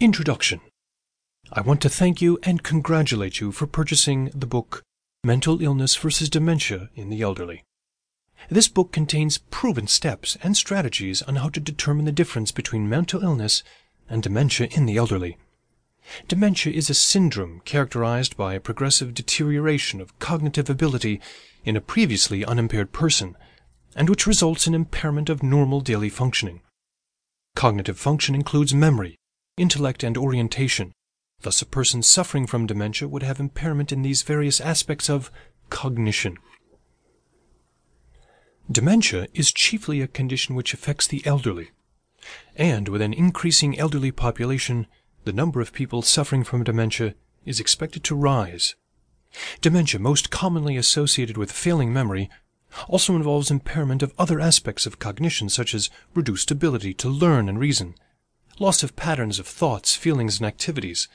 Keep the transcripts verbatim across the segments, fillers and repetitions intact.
Introduction. I want to thank you and congratulate you for purchasing the book Mental Illness versus Dementia in the Elderly. This book contains proven steps and strategies on how to determine the difference between mental illness and dementia in the elderly. Dementia is a syndrome characterized by a progressive deterioration of cognitive ability in a previously unimpaired person, and which results in impairment of normal daily functioning. Cognitive function includes memory, intellect, and orientation. Thus, a person suffering from dementia would have impairment in these various aspects of cognition. Dementia is chiefly a condition which affects the elderly, and with an increasing elderly population, the number of people suffering from dementia is expected to rise. Dementia, most commonly associated with failing memory, also involves impairment of other aspects of cognition, such as reduced ability to learn and reason, loss of patterns of thoughts, feelings, and activities.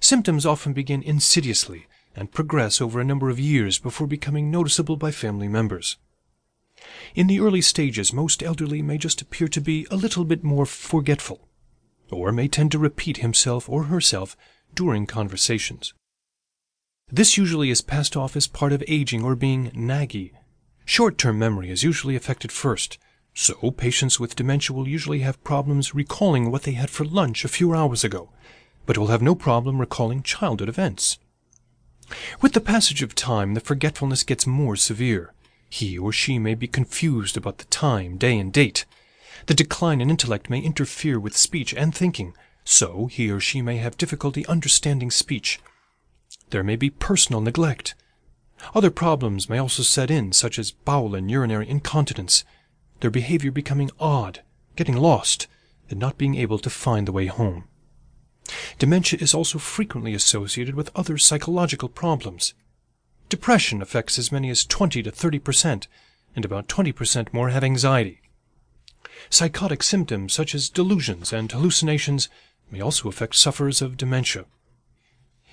Symptoms often begin insidiously and progress over a number of years before becoming noticeable by family members. In the early stages, most elderly may just appear to be a little bit more forgetful, or may tend to repeat himself or herself during conversations. This usually is passed off as part of aging or being naggy. Short-term memory is usually affected first, so patients with dementia will usually have problems recalling what they had for lunch a few hours ago, but will have no problem recalling childhood events. With the passage of time, the forgetfulness gets more severe. He or she may be confused about the time, day, and date. The decline in intellect may interfere with speech and thinking, so he or she may have difficulty understanding speech. There may be personal neglect. Other problems may also set in, such as bowel and urinary incontinence, their behavior becoming odd, getting lost, and not being able to find the way home. Dementia is also frequently associated with other psychological problems. Depression affects as many as twenty to thirty percent, and about twenty percent more have anxiety. Psychotic symptoms such as delusions and hallucinations may also affect sufferers of dementia.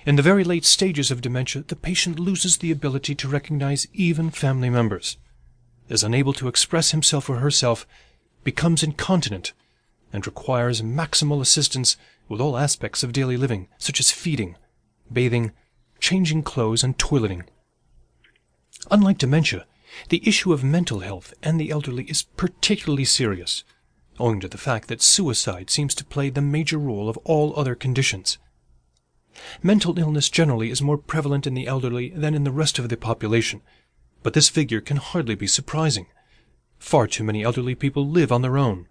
In the very late stages of dementia, the patient loses the ability to recognize even family members, is unable to express himself or herself, becomes incontinent, and requires maximal assistance with all aspects of daily living, such as feeding, bathing, changing clothes, and toileting. Unlike dementia, the issue of mental health and the elderly is particularly serious, owing to the fact that suicide seems to play the major role of all other conditions. Mental illness generally is more prevalent in the elderly than in the rest of the population, but this figure can hardly be surprising. Far too many elderly people live on their own.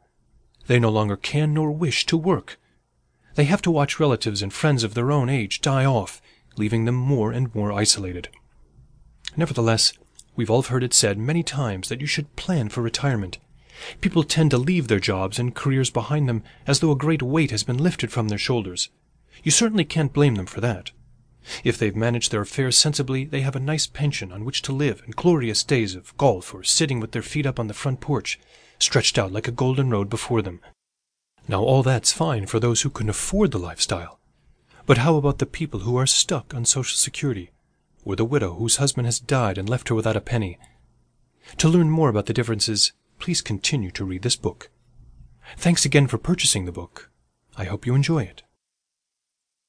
They no longer can nor wish to work. They have to watch relatives and friends of their own age die off, leaving them more and more isolated. Nevertheless, we've all heard it said many times that you should plan for retirement. People tend to leave their jobs and careers behind them as though a great weight has been lifted from their shoulders. You certainly can't blame them for that. If they've managed their affairs sensibly, they have a nice pension on which to live and glorious days of golf or sitting with their feet up on the front porch, stretched out like a golden road before them. Now all that's fine for those who can afford the lifestyle. But how about the people who are stuck on Social Security, or the widow whose husband has died and left her without a penny? To learn more about the differences, please continue to read this book. Thanks again for purchasing the book. I hope you enjoy it.